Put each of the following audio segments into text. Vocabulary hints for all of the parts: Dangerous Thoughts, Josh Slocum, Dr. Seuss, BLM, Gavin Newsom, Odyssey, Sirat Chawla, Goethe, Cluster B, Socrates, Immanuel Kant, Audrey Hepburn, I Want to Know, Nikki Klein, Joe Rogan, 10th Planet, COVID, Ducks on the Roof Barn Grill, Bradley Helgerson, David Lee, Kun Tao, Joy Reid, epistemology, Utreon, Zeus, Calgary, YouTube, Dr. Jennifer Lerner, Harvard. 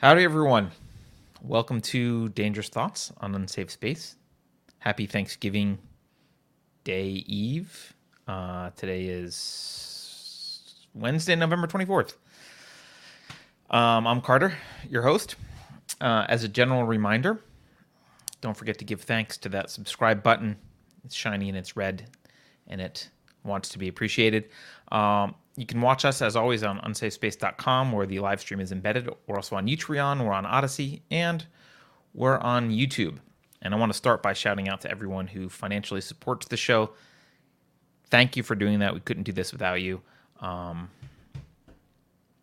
Howdy, everyone. Welcome to Dangerous Thoughts on Unsafe Space. Happy Thanksgiving Day Eve. Today is Wednesday, November 24th. I'm Carter, your host. As a general reminder, don't forget to give thanks to that subscribe button. It's shiny and it's red, and it wants to be appreciated. You can watch us, as always, on unsafespace.com, where the live stream is embedded. We're also on Utreon, we're on Odyssey, and we're on YouTube. And I want to start by shouting out to everyone who financially supports the show. Thank you for doing that. We couldn't do this without you.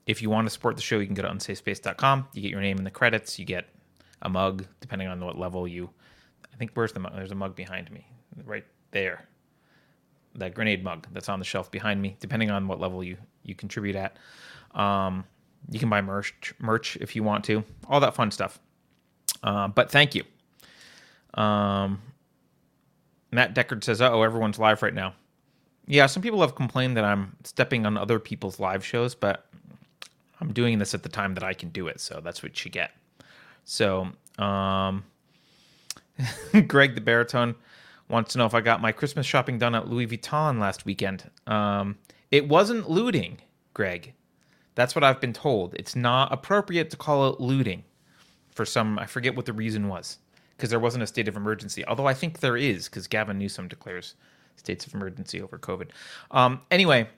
If you want to support the show, you can go to unsafespace.com. You get your name in the credits. You get a mug, depending on what level you... I think, where's the mug? There's a mug behind me, right there. That grenade mug that's on the shelf behind me, depending on what level you contribute at. You can buy merch if you want to. All that fun stuff. But thank you. Matt Deckard says, everyone's live right now. Yeah, some people have complained that I'm stepping on other people's live shows, but I'm doing this at the time that I can do it, so that's what you get. So, Greg the Baritone wants to know if I got my Christmas shopping done at Louis Vuitton last weekend. It wasn't looting, Greg. That's what I've been told. It's not appropriate to call it looting for some, I forget what the reason was, because there wasn't a state of emergency. Although I think there is, because Gavin Newsom declares states of emergency over COVID. Anyway,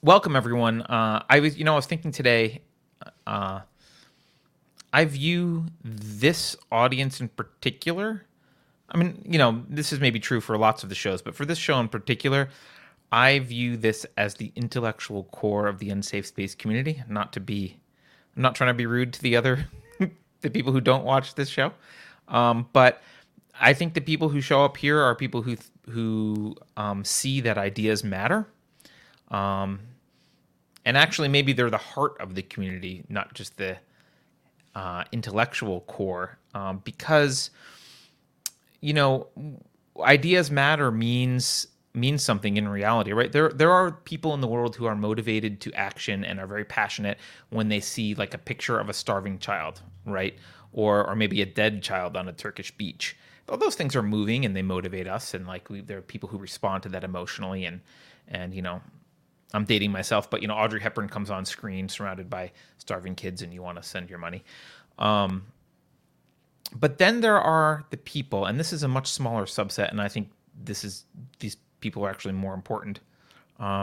welcome everyone. I was thinking today, I view this audience in particular, I mean, you know, this is maybe true for lots of the shows, but for this show in particular, I view this as the intellectual core of the Unsafe Space community. I'm not trying to be rude to the people who don't watch this show, but I think the people who show up here are people who see that ideas matter, and actually maybe they're the heart of the community, not just the intellectual core, because... you know, ideas matter means something in reality, right? There are people in the world who are motivated to action and are very passionate when they see like a picture of a starving child, right? Or maybe a dead child on a Turkish beach. All those things are moving and they motivate us, and like there are people who respond to that emotionally. And you know, I'm dating myself, but you know, Audrey Hepburn comes on screen surrounded by starving kids, and you want to send your money. But then there are the people, and this is a much smaller subset, and I think these people are actually more important. Then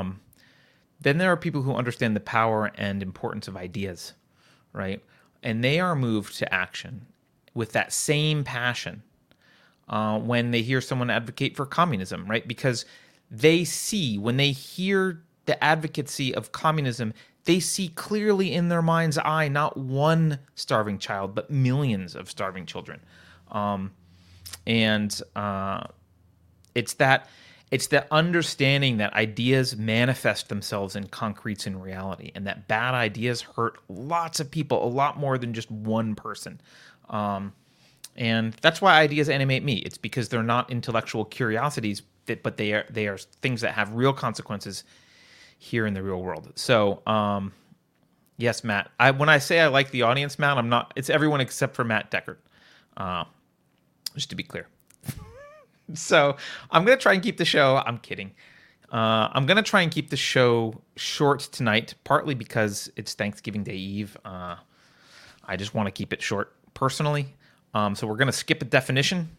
there are people who understand the power and importance of ideas, right? And they are moved to action with that same passion when they hear someone advocate for communism, right? Because when they hear the advocacy of communism, they see clearly in their mind's eye not one starving child, but millions of starving children, it's that understanding that ideas manifest themselves in concretes in reality, and that bad ideas hurt lots of people, a lot more than just one person, and that's why ideas animate me. It's because they're not intellectual curiosities, but they are things that have real consequences here in the real world. So, yes, Matt. When I say I like the audience, Matt, I'm not. It's everyone except for Matt Deckard. Just to be clear. So I'm gonna try and keep the show. I'm kidding. I'm gonna try and keep the show short tonight, partly because it's Thanksgiving Day Eve. I just want to keep it short personally. So we're gonna skip a definition,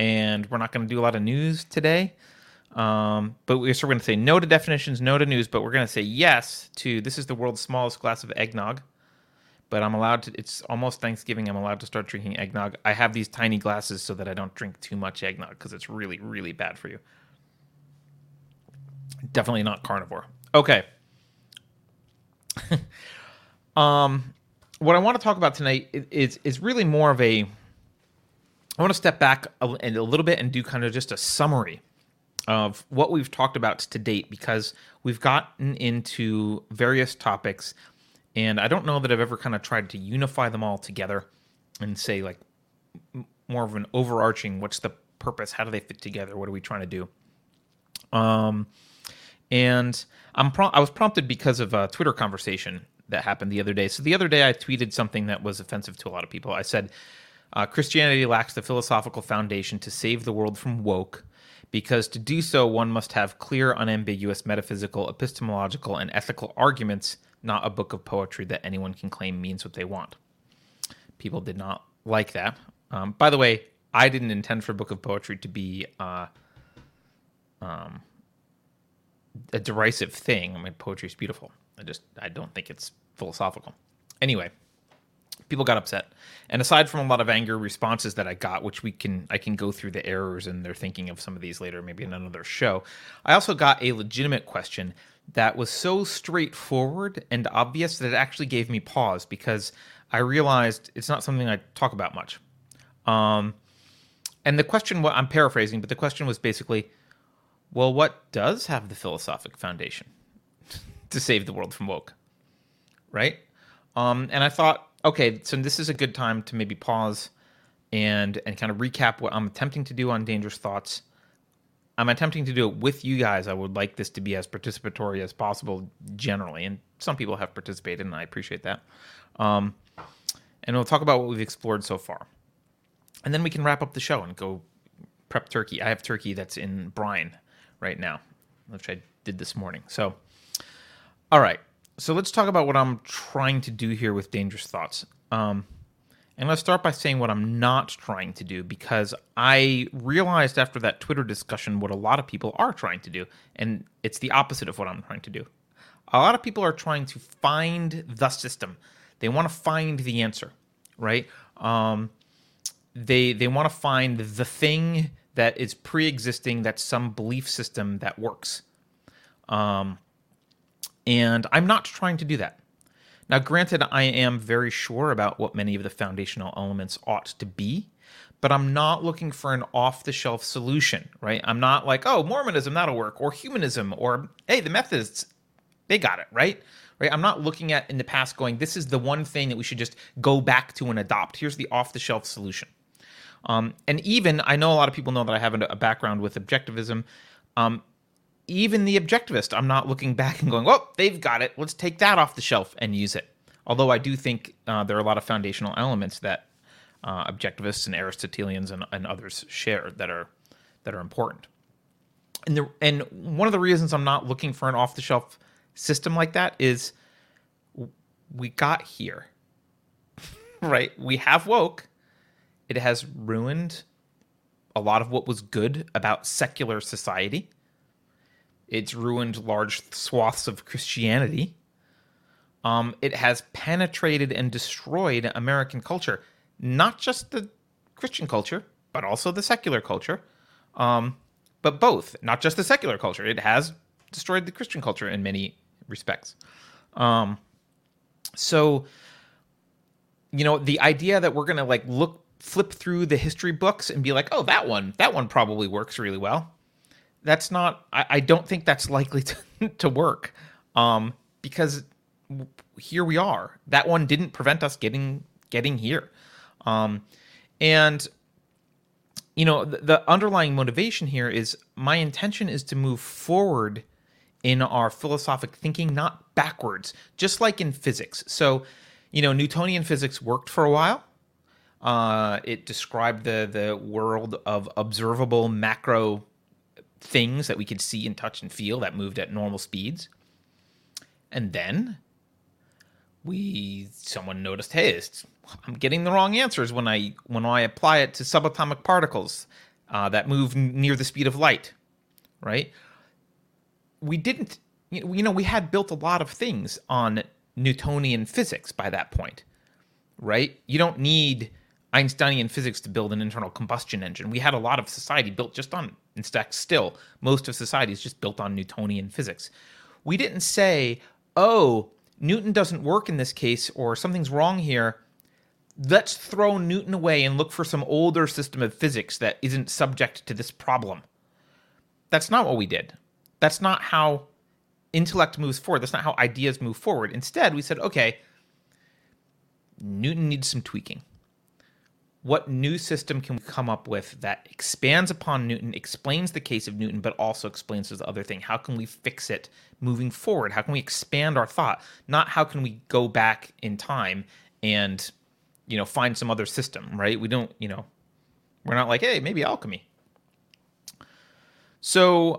and we're not gonna do a lot of news today. But we're going to say no to definitions, no to news, but we're going to say yes to, this is the world's smallest glass of eggnog, but I'm allowed to, it's almost Thanksgiving, I'm allowed to start drinking eggnog. I have these tiny glasses so that I don't drink too much eggnog, because it's really, really bad for you. Definitely not carnivore. Okay. What I want to talk about tonight is really more of a, I want to step back a little bit and do kind of just a summary of what we've talked about to date, because we've gotten into various topics, and I don't know that I've ever kind of tried to unify them all together and say like more of an overarching, what's the purpose, how do they fit together, what are we trying to do? And I was prompted because of a Twitter conversation that happened the other day. So the other day I tweeted something that was offensive to a lot of people. I said, Christianity lacks the philosophical foundation to save the world from woke, because to do so, one must have clear, unambiguous, metaphysical, epistemological, and ethical arguments, not a book of poetry that anyone can claim means what they want. People did not like that. By the way, I didn't intend for Book of Poetry to be a derisive thing. I mean, poetry is beautiful. I don't think it's philosophical. Anyway, people got upset. And aside from a lot of anger responses that I got, which I can go through the errors and their thinking of some of these later, maybe in another show, I also got a legitimate question that was so straightforward and obvious that it actually gave me pause, because I realized it's not something I talk about much. And the question, I'm paraphrasing, but the question was basically, well, what does have the philosophic foundation to save the world from woke, right? And I thought, okay, so this is a good time to maybe pause and kind of recap what I'm attempting to do on Dangerous Thoughts. I'm attempting to do it with you guys. I would like this to be as participatory as possible generally, and some people have participated, and I appreciate that. And we'll talk about what we've explored so far. And then we can wrap up the show and go prep turkey. I have turkey that's in brine right now, which I did this morning. So, all right. So let's talk about what I'm trying to do here with Dangerous Thoughts. And let's start by saying what I'm not trying to do, because I realized after that Twitter discussion what a lot of people are trying to do, and it's the opposite of what I'm trying to do. A lot of people are trying to find the system. They want to find the answer, right? They want to find the thing that is pre-existing, that's some belief system that works. And I'm not trying to do that. Now, granted, I am very sure about what many of the foundational elements ought to be, but I'm not looking for an off-the-shelf solution, right? I'm not like, oh, Mormonism, that'll work, or humanism, or, hey, the Methodists, they got it, right? I'm not looking at in the past going, this is the one thing that we should just go back to and adopt. Here's the off-the-shelf solution. And even, I know a lot of people know that I have a background with objectivism. Even the objectivist, I'm not looking back and going, oh, they've got it. Let's take that off the shelf and use it. Although I do think there are a lot of foundational elements that objectivists and Aristotelians and others share that are important. And one of the reasons I'm not looking for an off-the-shelf system like that is we got here, right? We have woke. It has ruined a lot of what was good about secular society. It's ruined large swaths of Christianity. It has penetrated and destroyed American culture, not just the Christian culture, but also the secular culture, but both, not just the secular culture. It has destroyed the Christian culture in many respects. So, you know, the idea that we're going to like flip through the history books and be like, oh, that one probably works really well. That's not, I don't think that's likely to work, because here we are. That one didn't prevent us getting here. And, you know, the underlying motivation here is my intention is to move forward in our philosophic thinking, not backwards, just like in physics. So, you know, Newtonian physics worked for a while. It described the world of observable macro things that we could see and touch and feel that moved at normal speeds. And then someone noticed, hey, I'm getting the wrong answers when I apply it to subatomic particles that move near the speed of light, right? We had built a lot of things on Newtonian physics by that point, right? You don't need Einsteinian physics to build an internal combustion engine. We had a lot of society built just on, in fact, still, most of society is just built on Newtonian physics. We didn't say, oh, Newton doesn't work in this case, or something's wrong here. Let's throw Newton away and look for some older system of physics that isn't subject to this problem. That's not what we did. That's not how intellect moves forward. That's not how ideas move forward. Instead, we said, okay, Newton needs some tweaking. what new system can we come up with that expands upon Newton, explains the case of Newton, but also explains this other thing? How can we fix it moving forward? How can we expand our thought? Not how can we go back in time and, you know, find some other system, right? We don't, you know, we're not like, hey, maybe alchemy. So,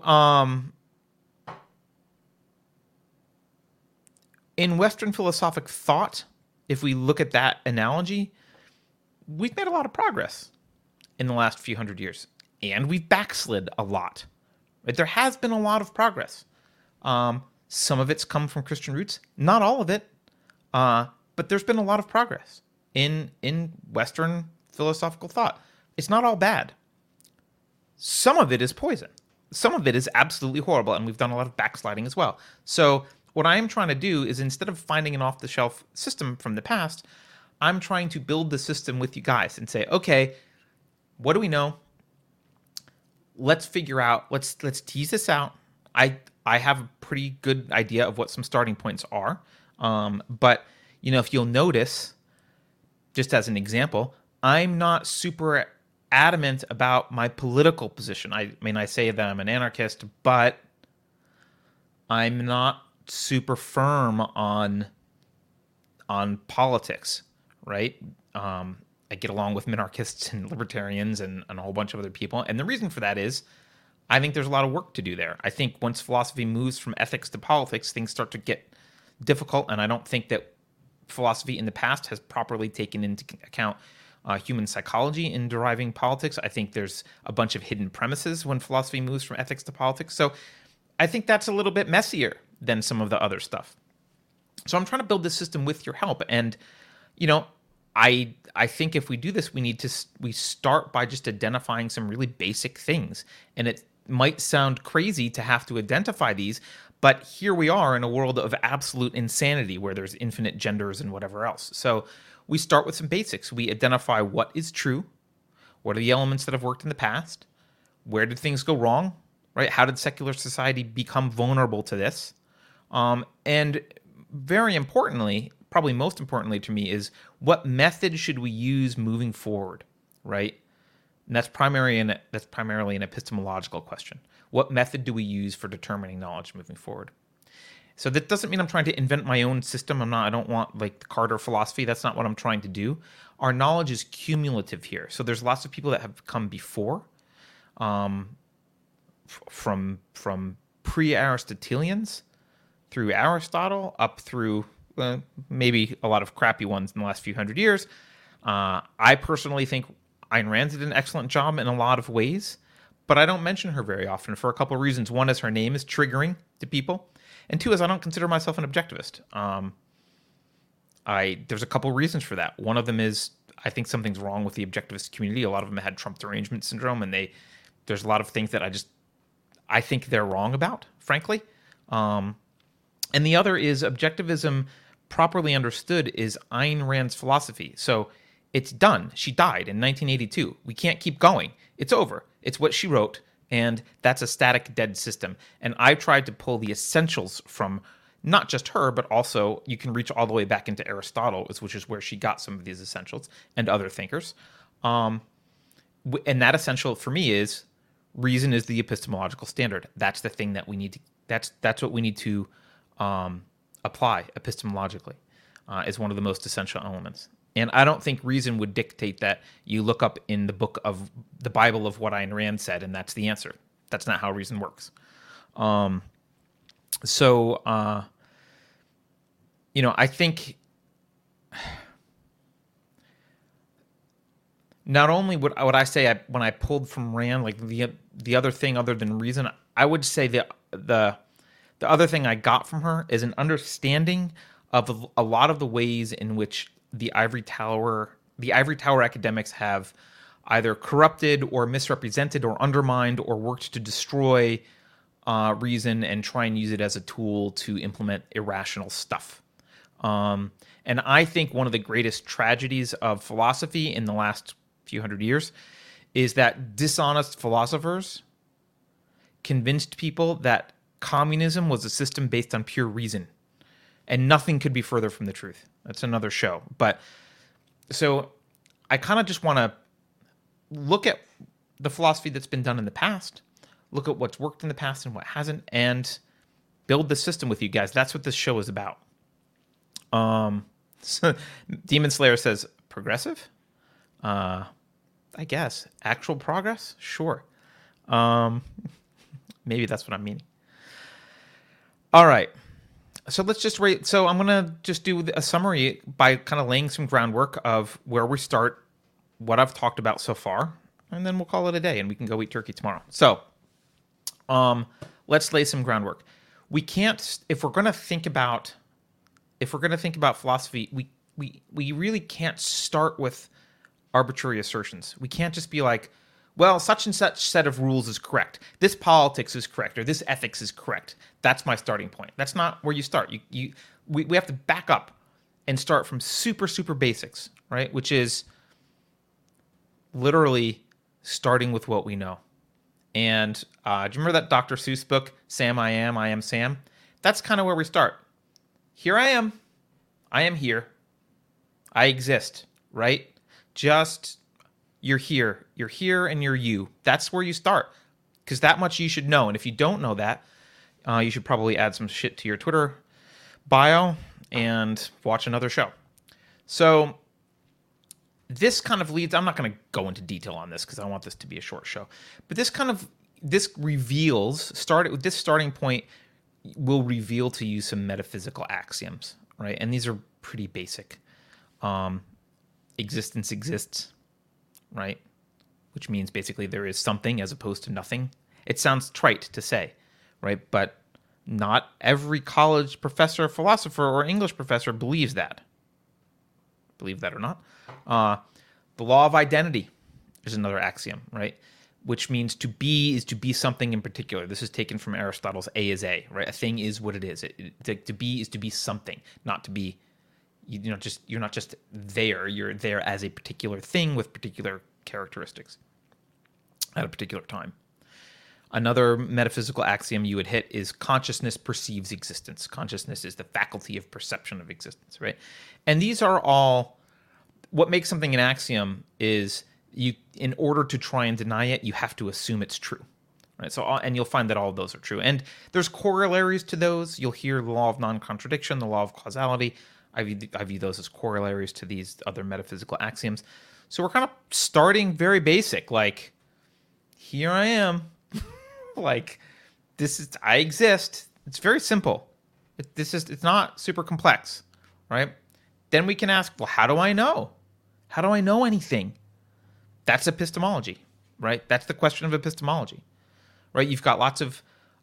in Western philosophic thought, if we look at that analogy, we've made a lot of progress in the last few hundred years, and we've backslid a lot. Right? There has been a lot of progress. Some of it's come from Christian roots, not all of it, but there's been a lot of progress in Western philosophical thought. It's not all bad. Some of it is poison. Some of it is absolutely horrible, and we've done a lot of backsliding as well. So what I am trying to do is, instead of finding an off-the-shelf system from the past, I'm trying to build the system with you guys and say, okay, what do we know? Let's figure out, let's tease this out. I have a pretty good idea of what some starting points are. But, you know, if you'll notice, just as an example, I'm not super adamant about my political position. I mean, I say that I'm an anarchist, but I'm not super firm on politics, right? I get along with minarchists and libertarians and a whole bunch of other people. And the reason for that is I think there's a lot of work to do there. I think once philosophy moves from ethics to politics, things start to get difficult. And I don't think that philosophy in the past has properly taken into account human psychology in deriving politics. I think there's a bunch of hidden premises when philosophy moves from ethics to politics. So I think that's a little bit messier than some of the other stuff. So I'm trying to build this system with your help. And, you know, I think if we do this, we start by just identifying some really basic things. And it might sound crazy to have to identify these, but here we are in a world of absolute insanity where there's infinite genders and whatever else. So we start with some basics. We identify what is true, what are the elements that have worked in the past, where did things go wrong, right? How did secular society become vulnerable to this? And very importantly, probably most importantly to me, is what method should we use moving forward, right? And that's primarily an epistemological question. What method do we use for determining knowledge moving forward? So that doesn't mean I'm trying to invent my own system. I don't want like the Carter philosophy. That's not what I'm trying to do. Our knowledge is cumulative here. So there's lots of people that have come before, from pre-Aristotelians through Aristotle, up through maybe a lot of crappy ones in the last few hundred years. I personally think Ayn Rand did an excellent job in a lot of ways, but I don't mention her very often for a couple of reasons. One is her name is triggering to people, and two is I don't consider myself an objectivist. There's a couple of reasons for that. One of them is I think something's wrong with the objectivist community. A lot of them had Trump derangement syndrome, and there's a lot of things that I think they're wrong about, frankly. And the other is objectivism, properly understood, is Ayn Rand's philosophy. So it's done. She died in 1982. We can't keep going. It's over. It's what she wrote, and that's a static, dead system. And I've tried to pull the essentials from not just her, but also you can reach all the way back into Aristotle, which is where she got some of these essentials, and other thinkers. And that essential for me is reason is the epistemological standard. That's the thing that we need to, that's what we need to apply epistemologically, is one of the most essential elements. And I don't think reason would dictate that you look up in the book of the Bible of what Ayn Rand said, and that's the answer. That's not how reason works. You know, I think not only would I say when I pulled from Rand, like the other thing other than reason, I would say the other thing I got from her is an understanding of a lot of the ways in which the ivory tower academics have either corrupted or misrepresented or undermined or worked to destroy reason and try and use it as a tool to implement irrational stuff. And I think one of the greatest tragedies of philosophy in the last few hundred years is that dishonest philosophers convinced people that communism was a system based on pure reason, and nothing could be further from the truth. That's another show. But so I kind of just want to look at the philosophy that's been done in the past, look at what's worked in the past and what hasn't, and build the system with you guys. That's what this show is about. So Demon Slayer says, progressive? I guess. Actual progress? Sure. Maybe that's what I'm meaning. All right. So let's just rate. So I'm going to just do a summary by kind of laying some groundwork of where we start, what I've talked about so far, and then we'll call it a day and we can go eat turkey tomorrow. So let's lay some groundwork. We can't, if we're going to think about philosophy, we really can't start with arbitrary assertions. We can't just be like, well, such and such set of rules is correct. This politics is correct, or this ethics is correct. That's my starting point. That's not where you start. We have to back up and start from super, super basics, right? Which is literally starting with what we know. And do you remember that Dr. Seuss book, Sam, I Am Sam? That's kind of where we start. Here I am. I am here. I exist, right? Just... you're here, and you're you. That's where you start, because that much you should know. And if you don't know that, you should probably add some shit to your Twitter bio and watch another show. So this kind of leads, I'm not going to go into detail on this because I want this to be a short show, but this starting point will reveal to you some metaphysical axioms, right? And these are pretty basic. Existence exists. Right? Which means basically there is something as opposed to nothing. It sounds trite to say, right? But not every college professor, philosopher, or English professor believes that. Believe that or not. The law of identity is another axiom, right? Which means to be is to be something in particular. This is taken from Aristotle's A is A, right? A thing is what it is. To be is to be something, not to be... you're not just there. You're there as a particular thing with particular characteristics at a particular time. Another metaphysical axiom you would hit is consciousness perceives existence. Consciousness is the faculty of perception of existence, right? And these are all... what makes something an axiom is you, in order to try and deny it, you have to assume it's true, right? So, and you'll find that all of those are true. And there's corollaries to those. You'll hear the law of non-contradiction, the law of causality. I view those as corollaries to these other metaphysical axioms. So we're kind of starting very basic, like, here I am. Like, this is, I exist. It's very simple. It's not super complex, right? Then we can ask, well, how do I know? How do I know anything? That's epistemology, right? That's the question of epistemology, right? You've got lots of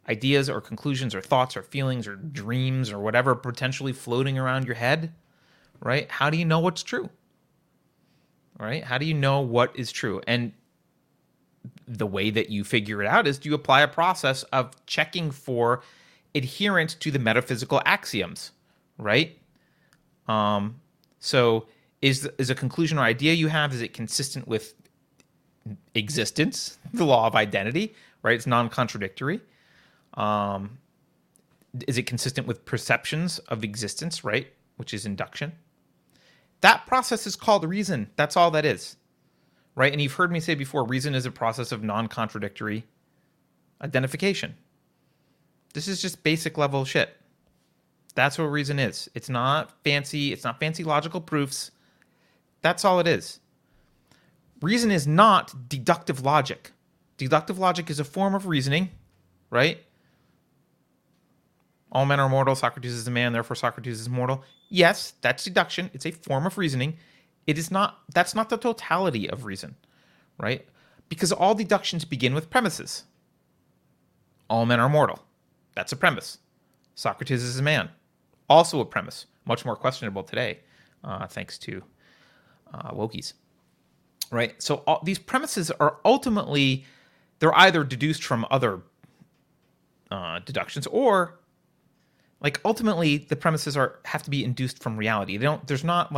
ideas or conclusions or thoughts or feelings or dreams or whatever potentially floating around your head, right? How do you know what's true, right? How do you know what is true? And the way that you figure it out is you apply a process of checking for adherence to the metaphysical axioms, right? So is a conclusion or idea you have, is it consistent with existence, the law of identity, right? It's non-contradictory. Is it consistent with perceptions of existence, right? Which is induction. That process is called reason. That's all that is, right? And you've heard me say before, reason is a process of non-contradictory identification. This is just basic level shit. That's what reason is. It's not fancy. It's not fancy logical proofs. That's all it is. Reason is not deductive logic. Deductive logic is a form of reasoning, right? All men are mortal, Socrates is a man, therefore Socrates is mortal. Yes, that's deduction. It's a form of reasoning. It is not, that's not the totality of reason, right? Because all deductions begin with premises. All men are mortal. That's a premise. Socrates is a man. Also a premise. Much more questionable today, thanks to wokies, right? So all, these premises are ultimately, they're either deduced from other deductions or... like ultimately, the premises have to be induced from reality. They don't. There's not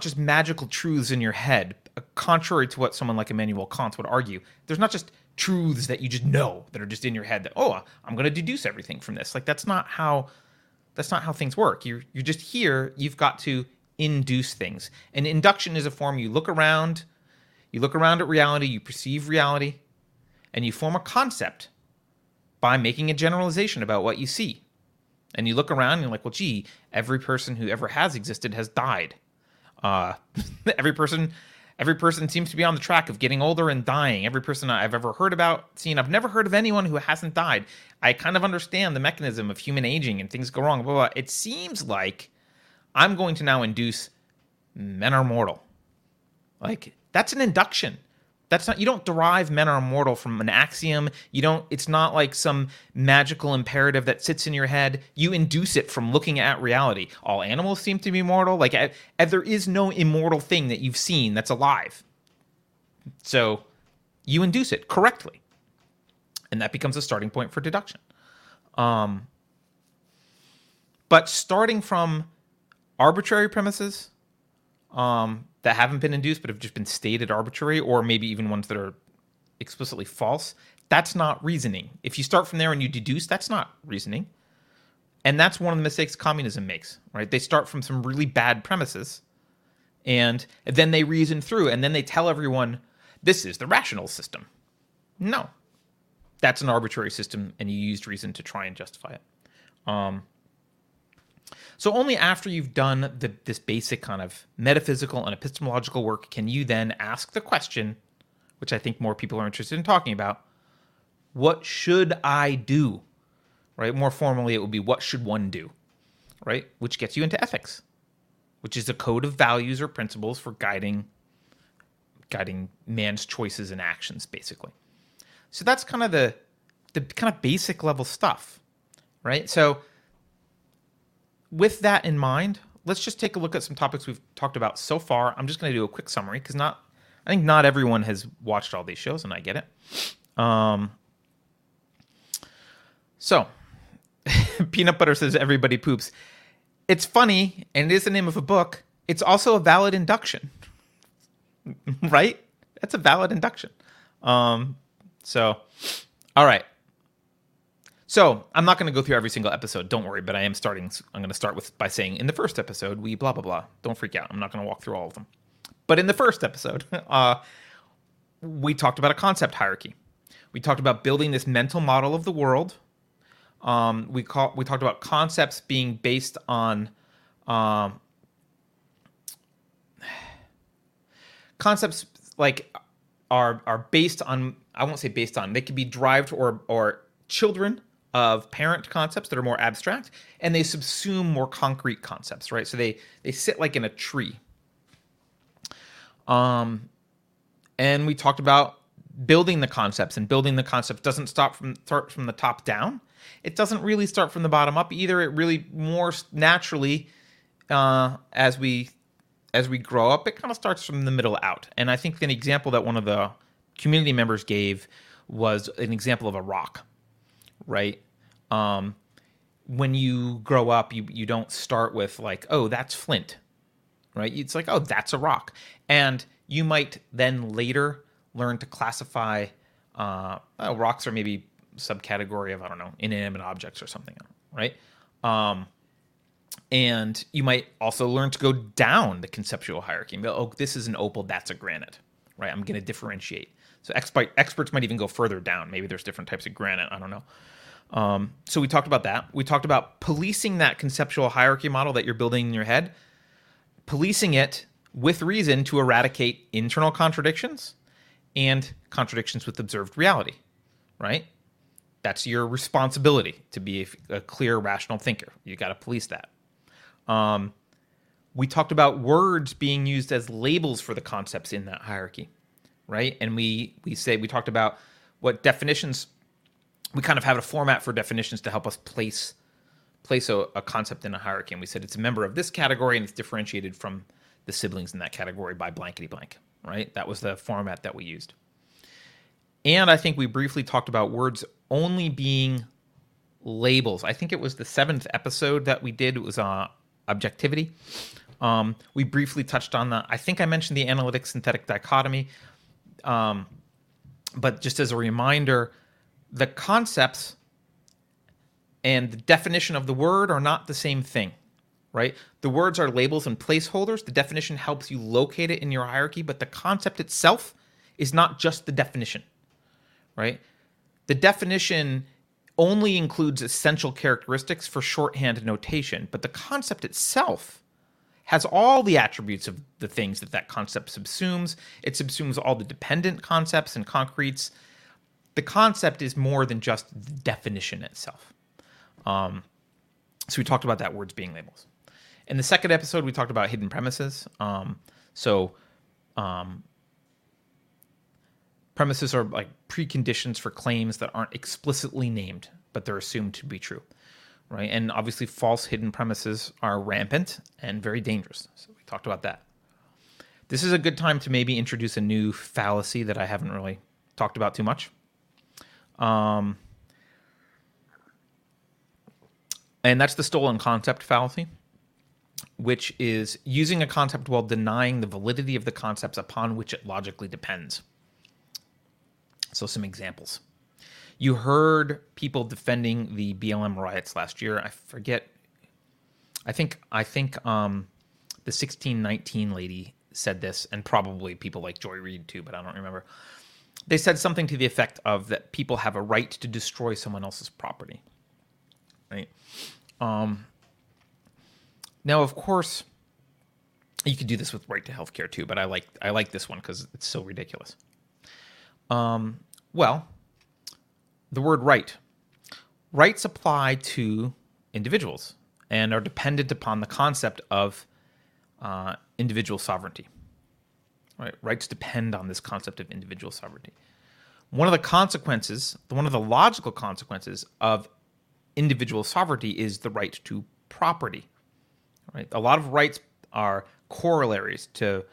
just magical truths in your head, contrary to what someone like Immanuel Kant would argue. There's not just truths that you just know that are just in your head. That I'm going to deduce everything from this. Like that's not how things work. You're just here. You've got to induce things. And induction is a form you look around at reality, you perceive reality, and you form a concept by making a generalization about what you see. And you look around and you're like, well, gee, every person who ever has existed has died. Every person seems to be on the track of getting older and dying. Every person I've ever heard about, seen, I've never heard of anyone who hasn't died. I kind of understand the mechanism of human aging and things go wrong, blah, blah, blah. It seems like I'm going to now induce men are mortal. Like, that's an induction. That's not, you don't derive men are mortal from an axiom. It's not like some magical imperative that sits in your head. You induce it from looking at reality. All animals seem to be mortal. Like, there is no immortal thing that you've seen that's alive. So you induce it correctly. And that becomes a starting point for deduction. But starting from arbitrary premises, that haven't been induced but have just been stated arbitrary, or maybe even ones that are explicitly false, that's not reasoning. If you start from there and you deduce, that's not reasoning. And that's one of the mistakes communism makes, right? They start from some really bad premises, and then they reason through, and then they tell everyone, this is the rational system. No. That's an arbitrary system, and you used reason to try and justify it. So only after you've done this basic kind of metaphysical and epistemological work can you then ask the question, which I think more people are interested in talking about, what should I do, right? More formally, it would be what should one do, right? Which gets you into ethics, which is a code of values or principles for guiding man's choices and actions, basically. So that's kind of the kind of basic level stuff, right? So with that in mind, let's just take a look at some topics we've talked about so far. I'm just going to do a quick summary because I think not everyone has watched all these shows, and I get it. So, Peanut Butter says everybody poops. It's funny, and it is the name of a book. It's also a valid induction, right? That's a valid induction. All right. So I'm not going to go through every single episode, don't worry, but I'm going to start by saying in the first episode, we blah, blah, blah. Don't freak out. I'm not going to walk through all of them. But in the first episode, we talked about a concept hierarchy. We talked about building this mental model of the world. We talked about concepts being based on concepts like are based on, I won't say based on, they could be derived or children of parent concepts that are more abstract, and they subsume more concrete concepts, right? So they sit like in a tree. And we talked about building the concepts, and building the concepts doesn't start from the top down. It doesn't really start from the bottom up either. It really more naturally, as we grow up, it kind of starts from the middle out. And I think an example that one of the community members gave was an example of a rock. Right? When you grow up, you don't start with like, oh, that's flint, right? It's like, oh, that's a rock. And you might then later learn to classify rocks, or maybe subcategory of, I don't know, inanimate objects or something, right? And you might also learn to go down the conceptual hierarchy and go, oh, this is an opal, that's a granite, right? I'm going to differentiate. So experts might even go further down. Maybe there's different types of granite. I don't know. So we talked about that. We talked about policing that conceptual hierarchy model that you're building in your head, policing it with reason to eradicate internal contradictions and contradictions with observed reality, right? That's your responsibility to be a clear, rational thinker. You got to police that. We talked about words being used as labels for the concepts in that hierarchy, right? And we talked about what definitions. We kind of have a format for definitions to help us place a concept in a hierarchy. And we said it's a member of this category and it's differentiated from the siblings in that category by blankety blank, right? That was the format that we used. And I think we briefly talked about words only being labels. I think it was the 7th episode that we did. It was objectivity. We briefly touched on that. I think I mentioned the analytic-synthetic dichotomy. But just as a reminder, the concepts and the definition of the word are not the same thing, right? The words are labels and placeholders. The definition helps you locate it in your hierarchy, but the concept itself is not just the definition, right? The definition only includes essential characteristics for shorthand notation, but the concept itself has all the attributes of the things that that concept subsumes. It subsumes all the dependent concepts and concretes. The concept is more than just the definition itself. So we talked about that words being labels. In the second episode, we talked about hidden premises. Premises are like preconditions for claims that aren't explicitly named, but they're assumed to be true, right? And obviously false hidden premises are rampant and very dangerous. So we talked about that. This is a good time to maybe introduce a new fallacy that I haven't really talked about too much. And that's the stolen concept fallacy, which is using a concept while denying the validity of the concepts upon which it logically depends. So some examples. You heard people defending the BLM riots last year. I forget. I think the 1619 lady said this, and probably people like Joy Reid too, but I don't remember. They said something to the effect of that people have a right to destroy someone else's property. Right? Now, of course, you could do this with right to healthcare too, but I like this one because it's so ridiculous. Well, the word right. Rights apply to individuals and are dependent upon the concept of individual sovereignty. Right? Rights depend on this concept of individual sovereignty. One of the logical consequences of individual sovereignty is the right to property. Right? A lot of rights are corollaries to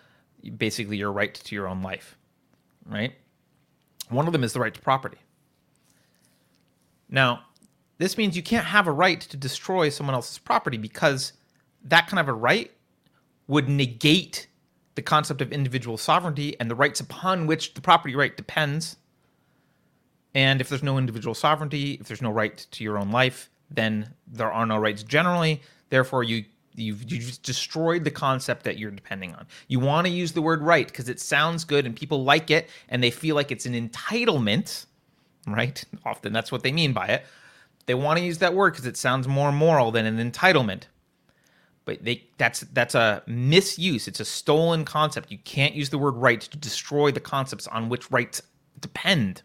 basically your right to your own life. Right? One of them is the right to property. Now, this means you can't have a right to destroy someone else's property because that kind of a right would negate the concept of individual sovereignty and the rights upon which the property right depends. And if there's no individual sovereignty, if there's no right to your own life, then there are no rights generally. Therefore, you've just destroyed the concept that you're depending on. You want to use the word right because it sounds good and people like it and they feel like it's an entitlement, right? Often that's what they mean by it. They want to use that word because it sounds more moral than an entitlement. But that's a misuse. It's a stolen concept. You can't use the word right to destroy the concepts on which rights depend.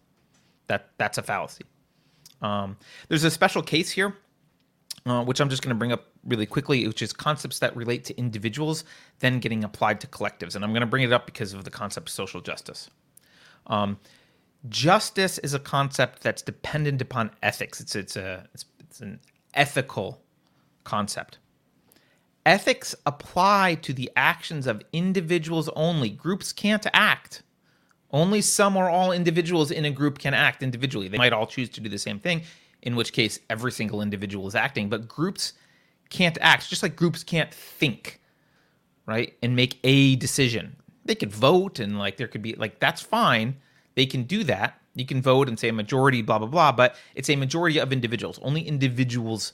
That's a fallacy. There's a special case here, which I'm just going to bring up really quickly, which is concepts that relate to individuals then getting applied to collectives. And I'm going to bring it up because of the concept of social justice. Justice is a concept that's dependent upon ethics. It's an ethical concept. Ethics apply to the actions of individuals only. Groups can't act. Only some or all individuals in a group can act individually. They might all choose to do the same thing, in which case every single individual is acting, but groups can't act, just like groups can't think, right, and make a decision. They could vote and, there could be, that's fine. They can do that. You can vote and say a majority, blah, blah, blah, but it's a majority of individuals. Only individuals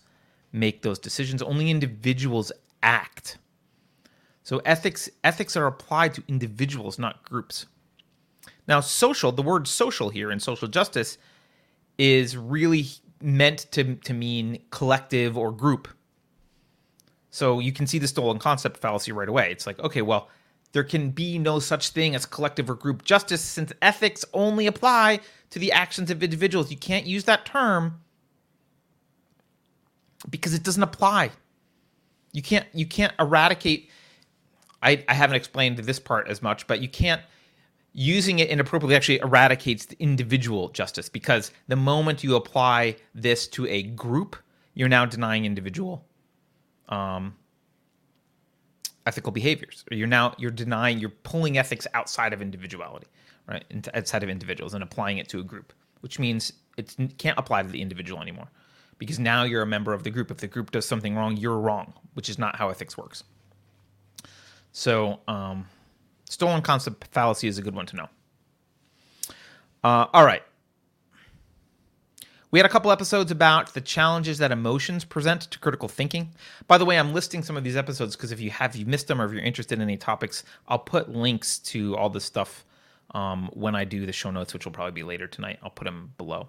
make those decisions. Only individuals act. So ethics are applied to individuals, not groups. Now, the word social here in social justice is really meant to mean collective or group. So you can see the stolen concept fallacy right away. It's there can be no such thing as collective or group justice since ethics only apply to the actions of individuals. You can't use that term because it doesn't apply. You can't eradicate. I haven't explained this part as much, but you can't. Using it inappropriately actually eradicates the individual justice because the moment you apply this to a group, you're now denying individual ethical behaviors. Or you're pulling ethics outside of individuality, right? Outside of individuals and applying it to a group, which means it can't apply to the individual anymore because now you're a member of the group. If the group does something wrong, you're wrong, which is not how ethics works. So stolen concept fallacy is a good one to know. All right. We had a couple episodes about the challenges that emotions present to critical thinking. By the way, I'm listing some of these episodes because if you missed them or if you're interested in any topics, I'll put links to all this stuff when I do the show notes, which will probably be later tonight. I'll put them below.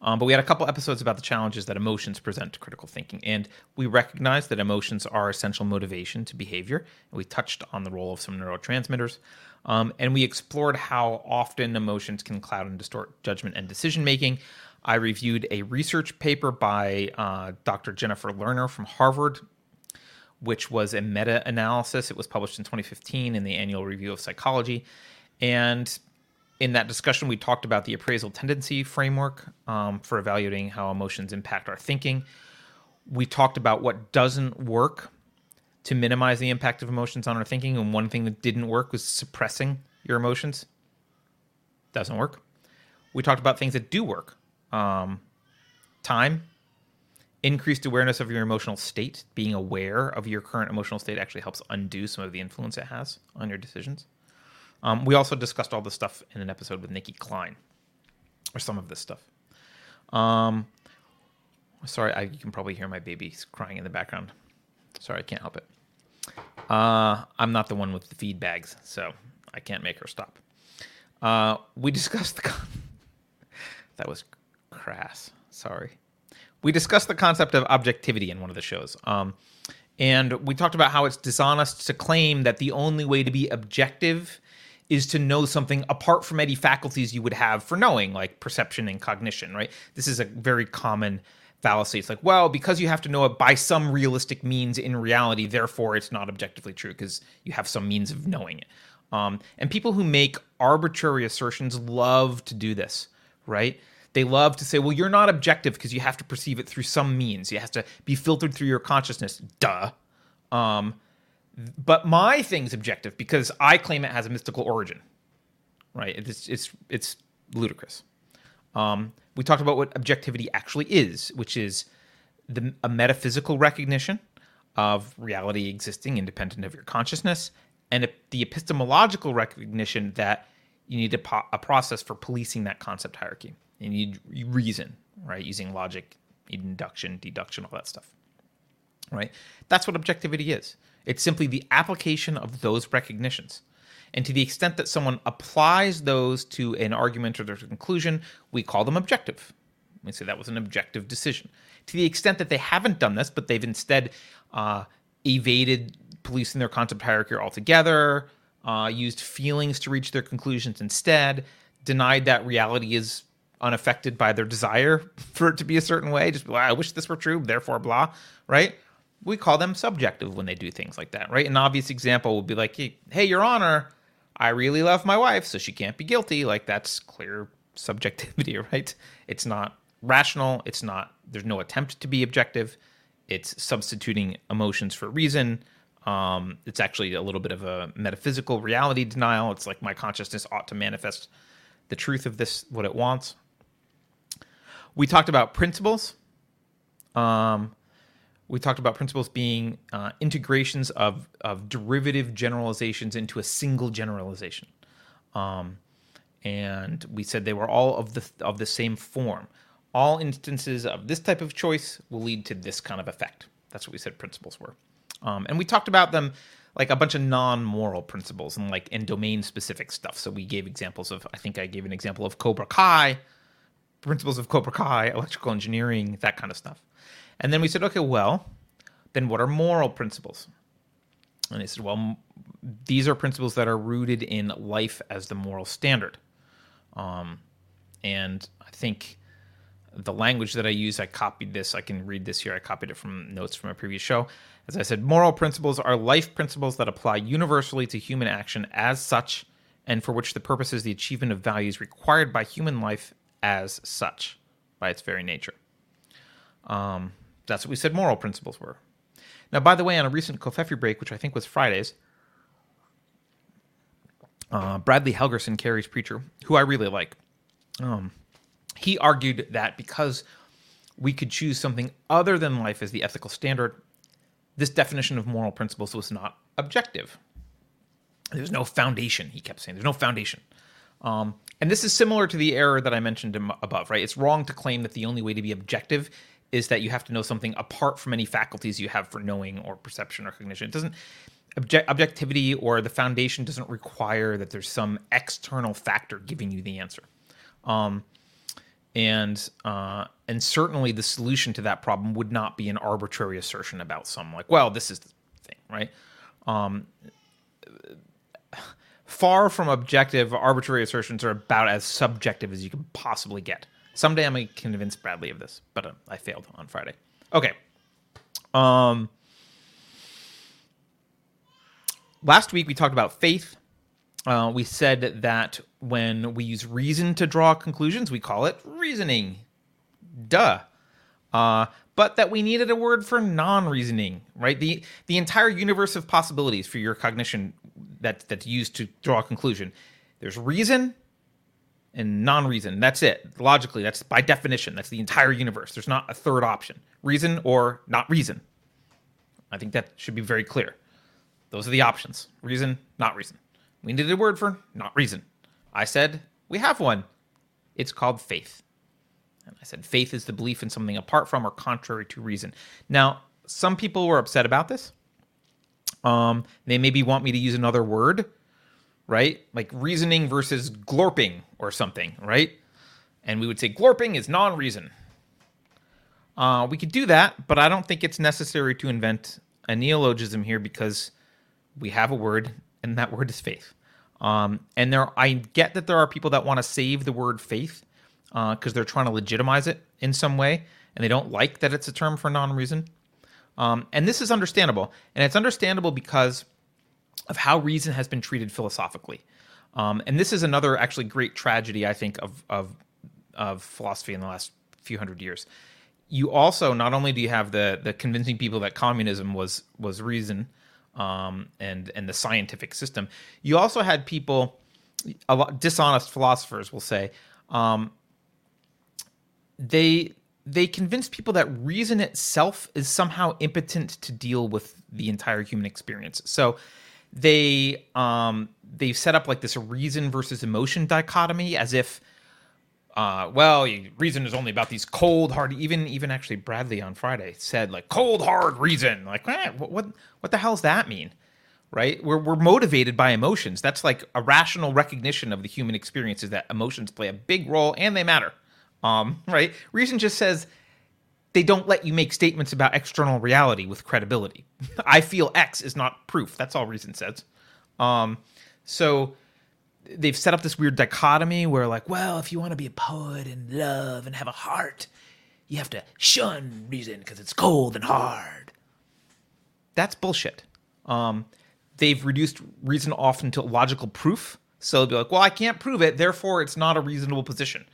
But we had a couple episodes about the challenges that emotions present to critical thinking, and we recognize that emotions are essential motivation to behavior. We touched on the role of some neurotransmitters, and we explored how often emotions can cloud and distort judgment and decision-making. I reviewed a research paper by Dr. Jennifer Lerner from Harvard, which was a meta-analysis. It was published in 2015 in the Annual Review of Psychology, and in that discussion, we talked about the appraisal tendency framework for evaluating how emotions impact our thinking. We talked about what doesn't work to minimize the impact of emotions on our thinking, and one thing that didn't work was suppressing your emotions. Doesn't work. We talked about things that do work. Time, increased awareness of your emotional state, being aware of your current emotional state actually helps undo some of the influence it has on your decisions. We also discussed all this stuff in an episode with Nikki Klein, or some of this stuff. You can probably hear my baby crying in the background. Sorry, I can't help it. I'm not the one with the feed bags, so I can't make her stop. We discussed the that was crass. Sorry. We discussed the concept of objectivity in one of the shows. And we talked about how it's dishonest to claim that the only way to be objective is to know something apart from any faculties you would have for knowing, like perception and cognition, right? This is a very common fallacy. It's like, well, because you have to know it by some realistic means in reality, therefore it's not objectively true because you have some means of knowing it. And people who make arbitrary assertions love to do this, right? They love to say, well, you're not objective because you have to perceive it through some means. It has to be filtered through your consciousness. Duh. But my thing's objective because I claim it has a mystical origin, right? It's ludicrous. We talked about what objectivity actually is, which is a metaphysical recognition of reality existing independent of your consciousness, and the epistemological recognition that you need a process for policing that concept hierarchy. You need reason, right? Using logic, induction, deduction, all that stuff, right? That's what objectivity is. It's simply the application of those recognitions. And to the extent that someone applies those to an argument or their conclusion, we call them objective. We say that was an objective decision. To the extent that they haven't done this, but they've instead evaded policing their concept hierarchy altogether, used feelings to reach their conclusions instead, denied that reality is unaffected by their desire for it to be a certain way, just, I wish this were true, therefore blah, right? We call them subjective when they do things like that, right? An obvious example would be like, hey, Your Honor, I really love my wife, so she can't be guilty. Like, that's clear subjectivity, right? It's not rational. There's no attempt to be objective. It's substituting emotions for reason. It's actually a little bit of a metaphysical reality denial. It's like my consciousness ought to manifest the truth of this, what it wants. We talked about principles. We talked about principles being integrations of derivative generalizations into a single generalization. And we said they were all of the same form. All instances of this type of choice will lead to this kind of effect. That's what we said principles were. And we talked about them like a bunch of non-moral principles and domain-specific stuff. So we gave examples of, I think I gave an example of Cobra Kai, principles of Cobra Kai, electrical engineering, that kind of stuff. And then we said, okay, well, then what are moral principles? And they said, well, these are principles that are rooted in life as the moral standard. And I think the language that I use, I copied this. I can read this here. I copied it from notes from a previous show. As I said, moral principles are life principles that apply universally to human action as such, and for which the purpose is the achievement of values required by human life as such, by its very nature. That's what we said moral principles were. Now, by the way, on a recent Kofefi break, which I think was Fridays, Bradley Helgerson, Carrie's preacher, who I really like, he argued that because we could choose something other than life as the ethical standard, this definition of moral principles was not objective. There's no foundation, he kept saying. There's no foundation. And this is similar to the error that I mentioned above, right? It's wrong to claim that the only way to be objective is that you have to know something apart from any faculties you have for knowing or perception or cognition. It doesn't objectivity or the foundation doesn't require that there's some external factor giving you the answer. And certainly the solution to that problem would not be an arbitrary assertion about some, like, well, this is the thing, right? Far from objective, arbitrary assertions are about as subjective as you can possibly get. Someday I'm going to convince Bradley of this, but I failed on Friday. Okay. Last week we talked about faith. We said that when we use reason to draw conclusions, we call it reasoning. Duh. But that we needed a word for non-reasoning, right? The entire universe of possibilities for your cognition that's used to draw a conclusion. There's reason and non-reason. That's it. Logically, that's by definition. That's the entire universe. There's not a third option. Reason or not reason. I think that should be very clear. Those are the options. Reason, not reason. We needed a word for not reason. I said, we have one. It's called faith. And I said, faith is the belief in something apart from or contrary to reason. Now, some people were upset about this. They maybe want me to use another word, right? Like reasoning versus glorping or something, right? And we would say glorping is non-reason. We could do that, but I don't think it's necessary to invent a neologism here because we have a word, and that word is faith. And I get that there are people that want to save the word faith because they're trying to legitimize it in some way, and they don't like that it's a term for non-reason. And this is understandable. And it's understandable because of how reason has been treated philosophically. And this is another actually great tragedy, I think, of philosophy in the last few hundred years. You also, not only do you have the convincing people that communism was reason, and the scientific system, you also had people, a lot dishonest philosophers will say, they convinced people that reason itself is somehow impotent to deal with the entire human experience. So they've set up like this reason versus emotion dichotomy, as if reason is only about these cold, hard, even actually Bradley on Friday said, like, cold, hard reason. Like, what the hell does that mean, right? We're motivated by emotions. That's like a rational recognition of the human experience is that emotions play a big role and they matter, right? Reason just says they don't let you make statements about external reality with credibility. I feel X is not proof. That's all reason says. So they've set up this weird dichotomy where, like, well, if you want to be a poet and love and have a heart, you have to shun reason because it's cold and hard. That's bullshit. They've reduced reason often to logical proof. So they'll be like, well, I can't prove it, therefore it's not a reasonable position.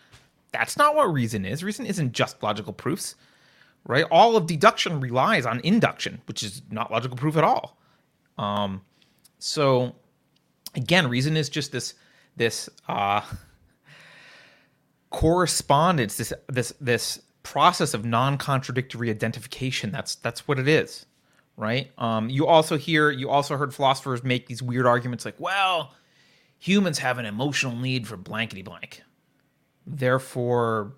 That's not what reason is. Reason isn't just logical proofs, right? All of deduction relies on induction, which is not logical proof at all. So again, reason is just this correspondence, this process of non-contradictory identification. That's what it is, right? You also heard philosophers make these weird arguments like, well, humans have an emotional need for blankety blank, therefore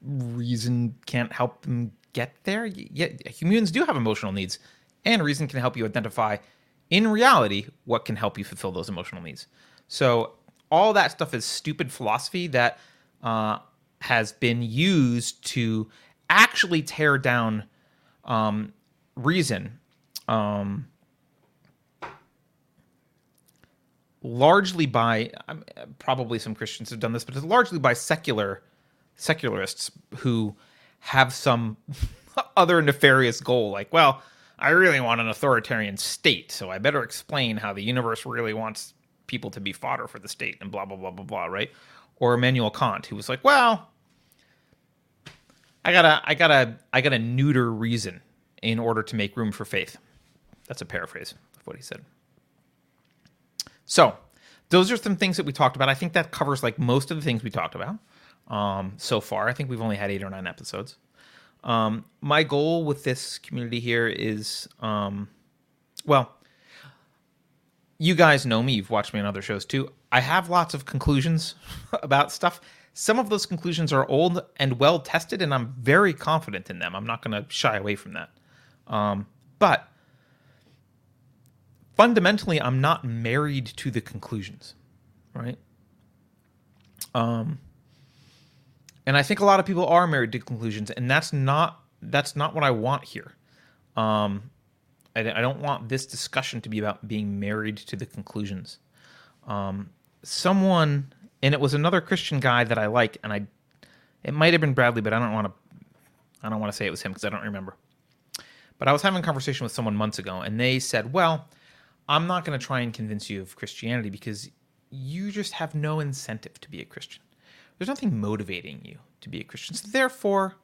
reason can't help them get there. Yet humans do have emotional needs, and reason can help you identify, in reality, what can help you fulfill those emotional needs. So all that stuff is stupid philosophy that has been used to actually tear down reason, largely by, probably some Christians have done this, but it's largely by secularists who have some other nefarious goal, like, well, I really want an authoritarian state, so I better explain how the universe really wants people to be fodder for the state and blah, blah, blah, blah, blah, right? Or Immanuel Kant, who was like, well, I gotta neuter reason in order to make room for faith. That's a paraphrase of what he said. So those are some things that we talked about. I think that covers like most of the things we talked about so far. I think we've only had 8 or 9 episodes. My goal with this community here is, you guys know me. You've watched me on other shows too. I have lots of conclusions about stuff. Some of those conclusions are old and well-tested, and I'm very confident in them. I'm not going to shy away from that. But fundamentally, I'm not married to the conclusions, right? And I think a lot of people are married to conclusions, and that's not what I want here. I don't want this discussion to be about being married to the conclusions. Someone, and it was another Christian guy that I like, and it might have been Bradley, but I don't want to say it was him because I don't remember. But I was having a conversation with someone months ago, and they said, well, I'm not going to try and convince you of Christianity because you just have no incentive to be a Christian. There's nothing motivating you to be a Christian, so therefore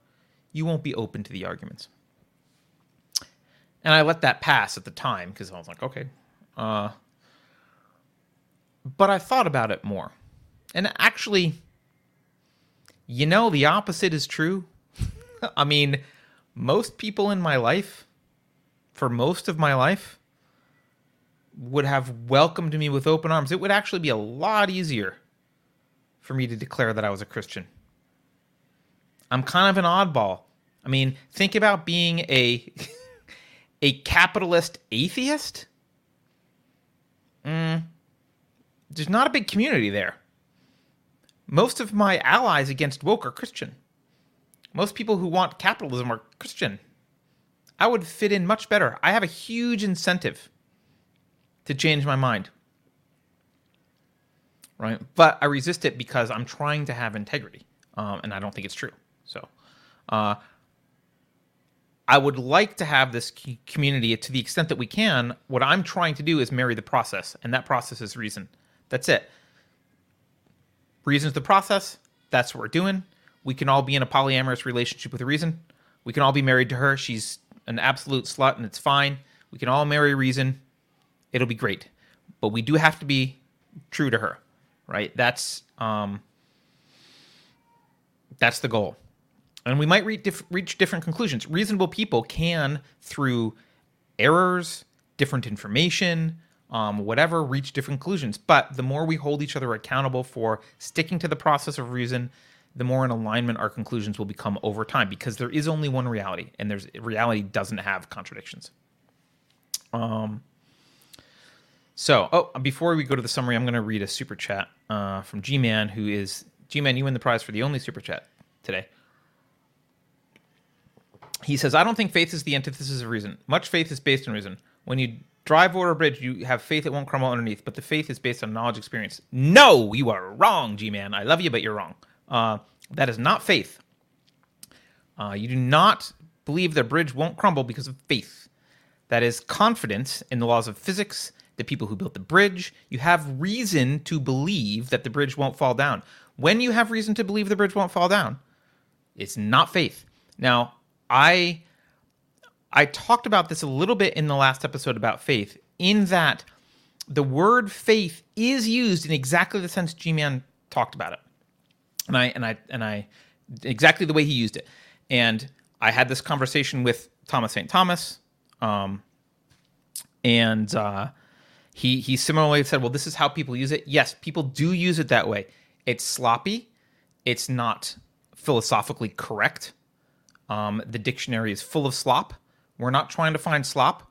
you won't be open to the arguments. And I let that pass at the time because I was like, okay. But I thought about it more. And actually, the opposite is true. I mean, most people in my life, for most of my life, would have welcomed me with open arms. It would actually be a lot easier for me to declare that I was a Christian. I'm kind of an oddball. I mean, think about being a capitalist atheist. There's not a big community there. Most of my allies against woke are Christian. Most people who want capitalism are Christian. I would fit in much better. I have a huge incentive to change my mind. Right? But I resist it because I'm trying to have integrity. And I don't think it's true. So I would like to have this community to the extent that we can. What I'm trying to do is marry the process. And that process is reason. That's it. Reason's the process. That's what we're doing. We can all be in a polyamorous relationship with Reason. We can all be married to her. She's an absolute slut, and it's fine. We can all marry Reason. It'll be great. But we do have to be true to her, right? That's the goal. And we might reach different conclusions. Reasonable people can, through errors, different information, whatever, reach different conclusions. But the more we hold each other accountable for sticking to the process of reason, the more in alignment our conclusions will become over time, because there is only one reality, and reality doesn't have contradictions. Before we go to the summary, I'm going to read a super chat from G-Man, who is... G-Man, you win the prize for the only super chat today. He says, I don't think faith is the antithesis of reason. Much faith is based on reason. When you drive over a bridge, you have faith it won't crumble underneath, but the faith is based on knowledge experience. No, you are wrong, G-Man. I love you, but you're wrong. That is not faith. You do not believe the bridge won't crumble because of faith. That is confidence in the laws of physics, the people who built the bridge. You have reason to believe that the bridge won't fall down. When you have reason to believe the bridge won't fall down, it's not faith. Now, I talked about this a little bit in the last episode about faith, in that the word faith is used in exactly the sense G-Man talked about it. And I exactly the way he used it. And I had this conversation with Thomas St. Thomas, he similarly said, well, this is how people use it. Yes, people do use it that way. It's sloppy. It's not philosophically correct. The dictionary is full of slop. We're not trying to find slop.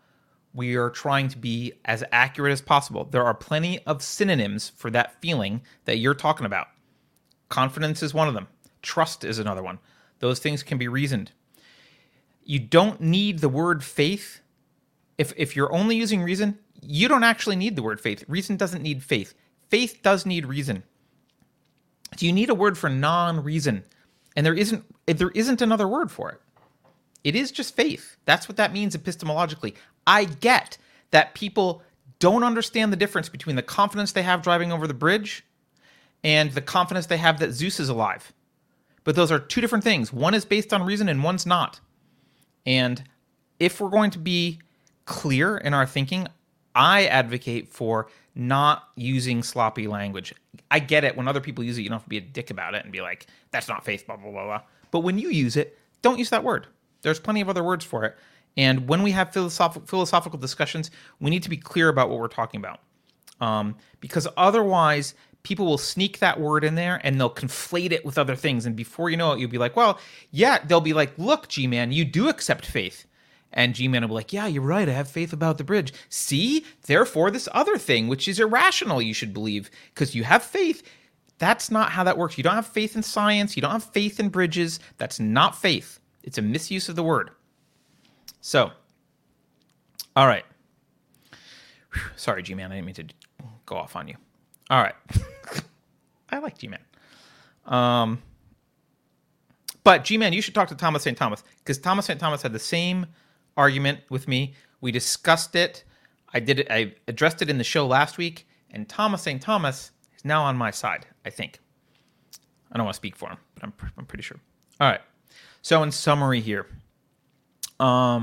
We are trying to be as accurate as possible. There are plenty of synonyms for that feeling that you're talking about. Confidence is one of them. Trust is another one. Those things can be reasoned. You don't need the word faith. If you're only using reason, you don't actually need the word faith. Reason doesn't need faith. Faith does need reason. So you need a word for non-reason, and there isn't another word for it. It is just faith. That's what that means epistemologically. I get that people don't understand the difference between the confidence they have driving over the bridge and the confidence they have that Zeus is alive. But those are two different things. One is based on reason and one's not. And if we're going to be clear in our thinking, I advocate for not using sloppy language. I get it. When other people use it, you don't have to be a dick about it and be like, that's not faith, blah, blah, blah, blah. But when you use it, don't use that word. There's plenty of other words for it. And when we have philosophical discussions, we need to be clear about what we're talking about. because otherwise people will sneak that word in there and they'll conflate it with other things. And before you know it, you'll be like, well, yeah, they'll be like, look, G-Man, you do accept faith. And G-Man will be like, yeah, you're right. I have faith about the bridge. See, therefore, this other thing, which is irrational, you should believe because you have faith. That's not how that works. You don't have faith in science. You don't have faith in bridges. That's not faith. It's a misuse of the word. So, all right. Whew, sorry, G-Man. I didn't mean to go off on you. All right. I like G-Man. But G-Man, you should talk to Thomas St. Thomas because Thomas St. Thomas had the same argument with me. We discussed it. I addressed it in the show last week, and Thomas St. Thomas is now on my side, I think. I don't want to speak for him, but I'm pretty sure. All right. So in summary here, I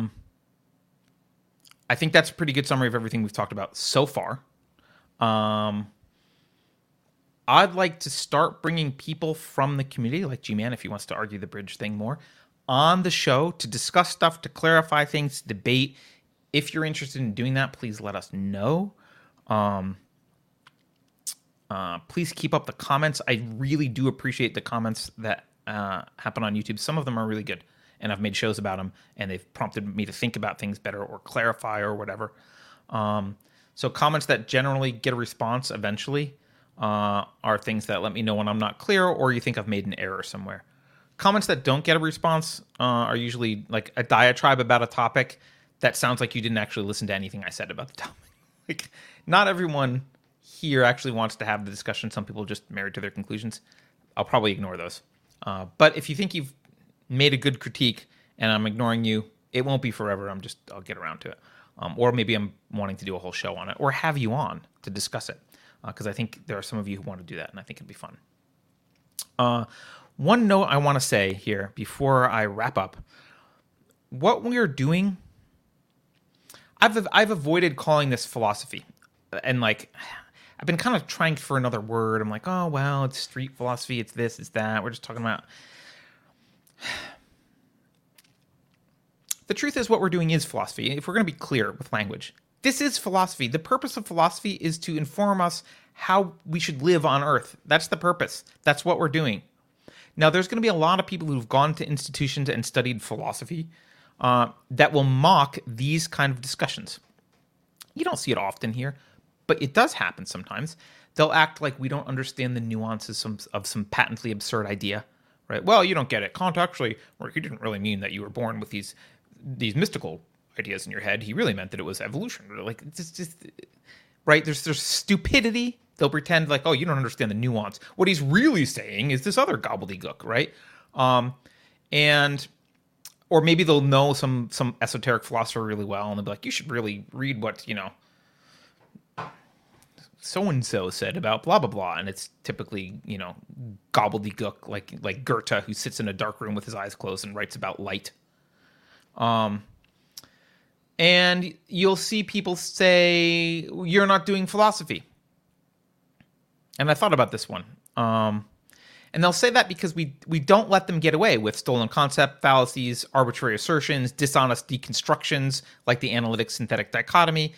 think that's a pretty good summary of everything we've talked about so far. I'd like to start bringing people from the community, like G-Man, if he wants to argue the bridge thing more, on the show to discuss stuff, to clarify things, to debate. If you're interested in doing that, please let us know. Please keep up the comments. I really do appreciate the comments that happen on YouTube. Some of them are really good, and I've made shows about them, and they've prompted me to think about things better or clarify or whatever. So comments that generally get a response eventually are things that let me know when I'm not clear or you think I've made an error somewhere. Comments that don't get a response are usually like a diatribe about a topic that sounds like you didn't actually listen to anything I said about the topic. Like, not everyone here actually wants to have the discussion. Some people just married to their conclusions. I'll probably ignore those. But if you think you've made a good critique and I'm ignoring you, it won't be forever. I'll get around to it. Or maybe I'm wanting to do a whole show on it or have you on to discuss it. Because I think there are some of you who want to do that, and I think it'd be fun. One note I want to say here before I wrap up. What we're doing, I've avoided calling this philosophy. And, like, I've been kind of trying for another word. I'm like, oh, well, it's street philosophy. It's this, it's that. We're just talking about... The truth is what we're doing is philosophy. If we're going to be clear with language... This is philosophy. The purpose of philosophy is to inform us how we should live on Earth. That's the purpose. That's what we're doing. Now, there's going to be a lot of people who've gone to institutions and studied philosophy that will mock these kind of discussions. You don't see it often here, but it does happen sometimes. They'll act like we don't understand the nuances of some patently absurd idea, right? Well, you don't get it. Kant actually, or he didn't really mean that you were born with these mystical ideas in your head. He really meant that it was evolution. Like, it's just right. There's stupidity. They'll pretend like, oh, you don't understand the nuance. What he's really saying is this other gobbledygook, right? Or maybe they'll know some esoteric philosopher really well, and they'll be like, you should really read what so and so said about blah blah blah. And it's typically gobbledygook like Goethe, who sits in a dark room with his eyes closed and writes about light. And you'll see people say, you're not doing philosophy. And I thought about this one. And they'll say that because we don't let them get away with stolen concept fallacies, arbitrary assertions, dishonest deconstructions, like the analytic-synthetic dichotomy.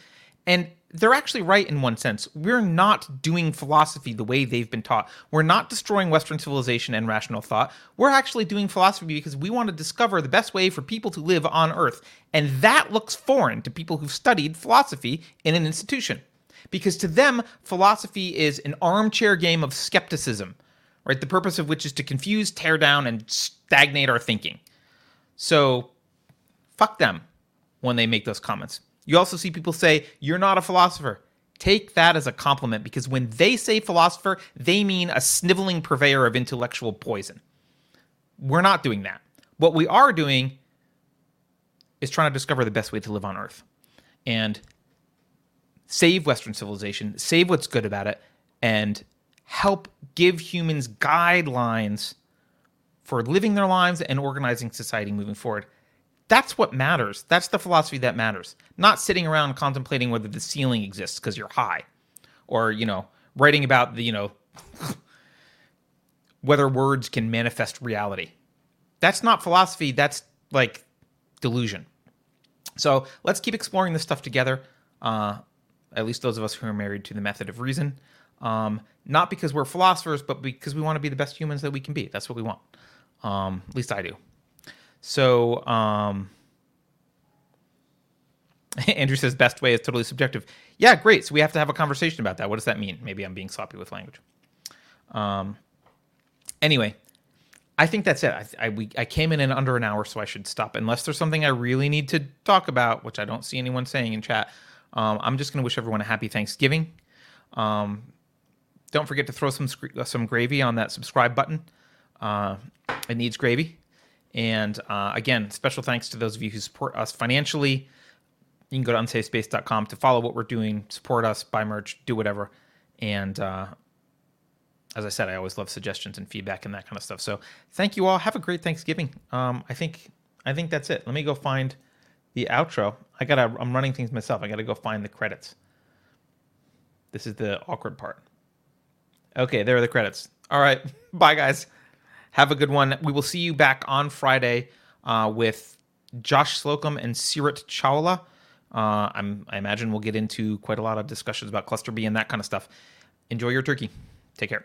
And they're actually right in one sense. We're not doing philosophy the way they've been taught. We're not destroying Western civilization and rational thought. We're actually doing philosophy because we want to discover the best way for people to live on Earth. And that looks foreign to people who've studied philosophy in an institution. Because to them, philosophy is an armchair game of skepticism, right? The purpose of which is to confuse, tear down, and stagnate our thinking. So, fuck them when they make those comments. You also see people say, you're not a philosopher. Take that as a compliment, because when they say philosopher, they mean a sniveling purveyor of intellectual poison. We're not doing that. What we are doing is trying to discover the best way to live on Earth and save Western civilization, save what's good about it, and help give humans guidelines for living their lives and organizing society moving forward. That's what matters. That's the philosophy that matters. Not sitting around contemplating whether the ceiling exists because you're high. Or, writing about whether words can manifest reality. That's not philosophy. That's, delusion. So let's keep exploring this stuff together. at least those of us who are married to the method of reason. Not because we're philosophers, but because we want to be the best humans that we can be. That's what we want. At least I do. So Andrew says best way is totally subjective. Yeah, great. So we have to have a conversation about that. What does that mean? Maybe I'm being sloppy with language. Anyway, I think that's it. I came in under an hour, so I should stop. Unless there's something I really need to talk about, which I don't see anyone saying in chat. I'm just going to wish everyone a happy Thanksgiving. Don't forget to throw some gravy on that subscribe button. It needs gravy. And again, special thanks to those of you who support us financially. You can go to unsafespace.com to follow what we're doing, support us, buy merch, do whatever. And as I said, I always love suggestions and feedback and that kind of stuff. So thank you all. Have a great Thanksgiving. I think that's it. Let me go find the outro. I'm running things myself. I got to go find the credits. This is the awkward part. Okay, there are the credits. All right. Bye, guys. Have a good one. We will see you back on Friday with Josh Slocum and Sirat Chawla. I imagine we'll get into quite a lot of discussions about cluster B and that kind of stuff. Enjoy your turkey. Take care.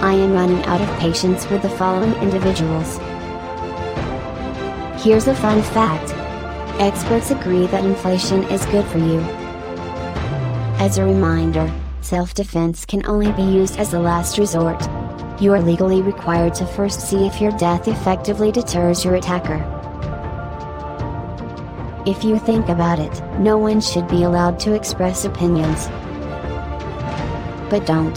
I am running out of patience with the following individuals. Here's a fun fact. Experts agree that inflation is good for you. As a reminder, self-defense can only be used as a last resort. You are legally required to first see if your death effectively deters your attacker. If you think about it, no one should be allowed to express opinions. But don't.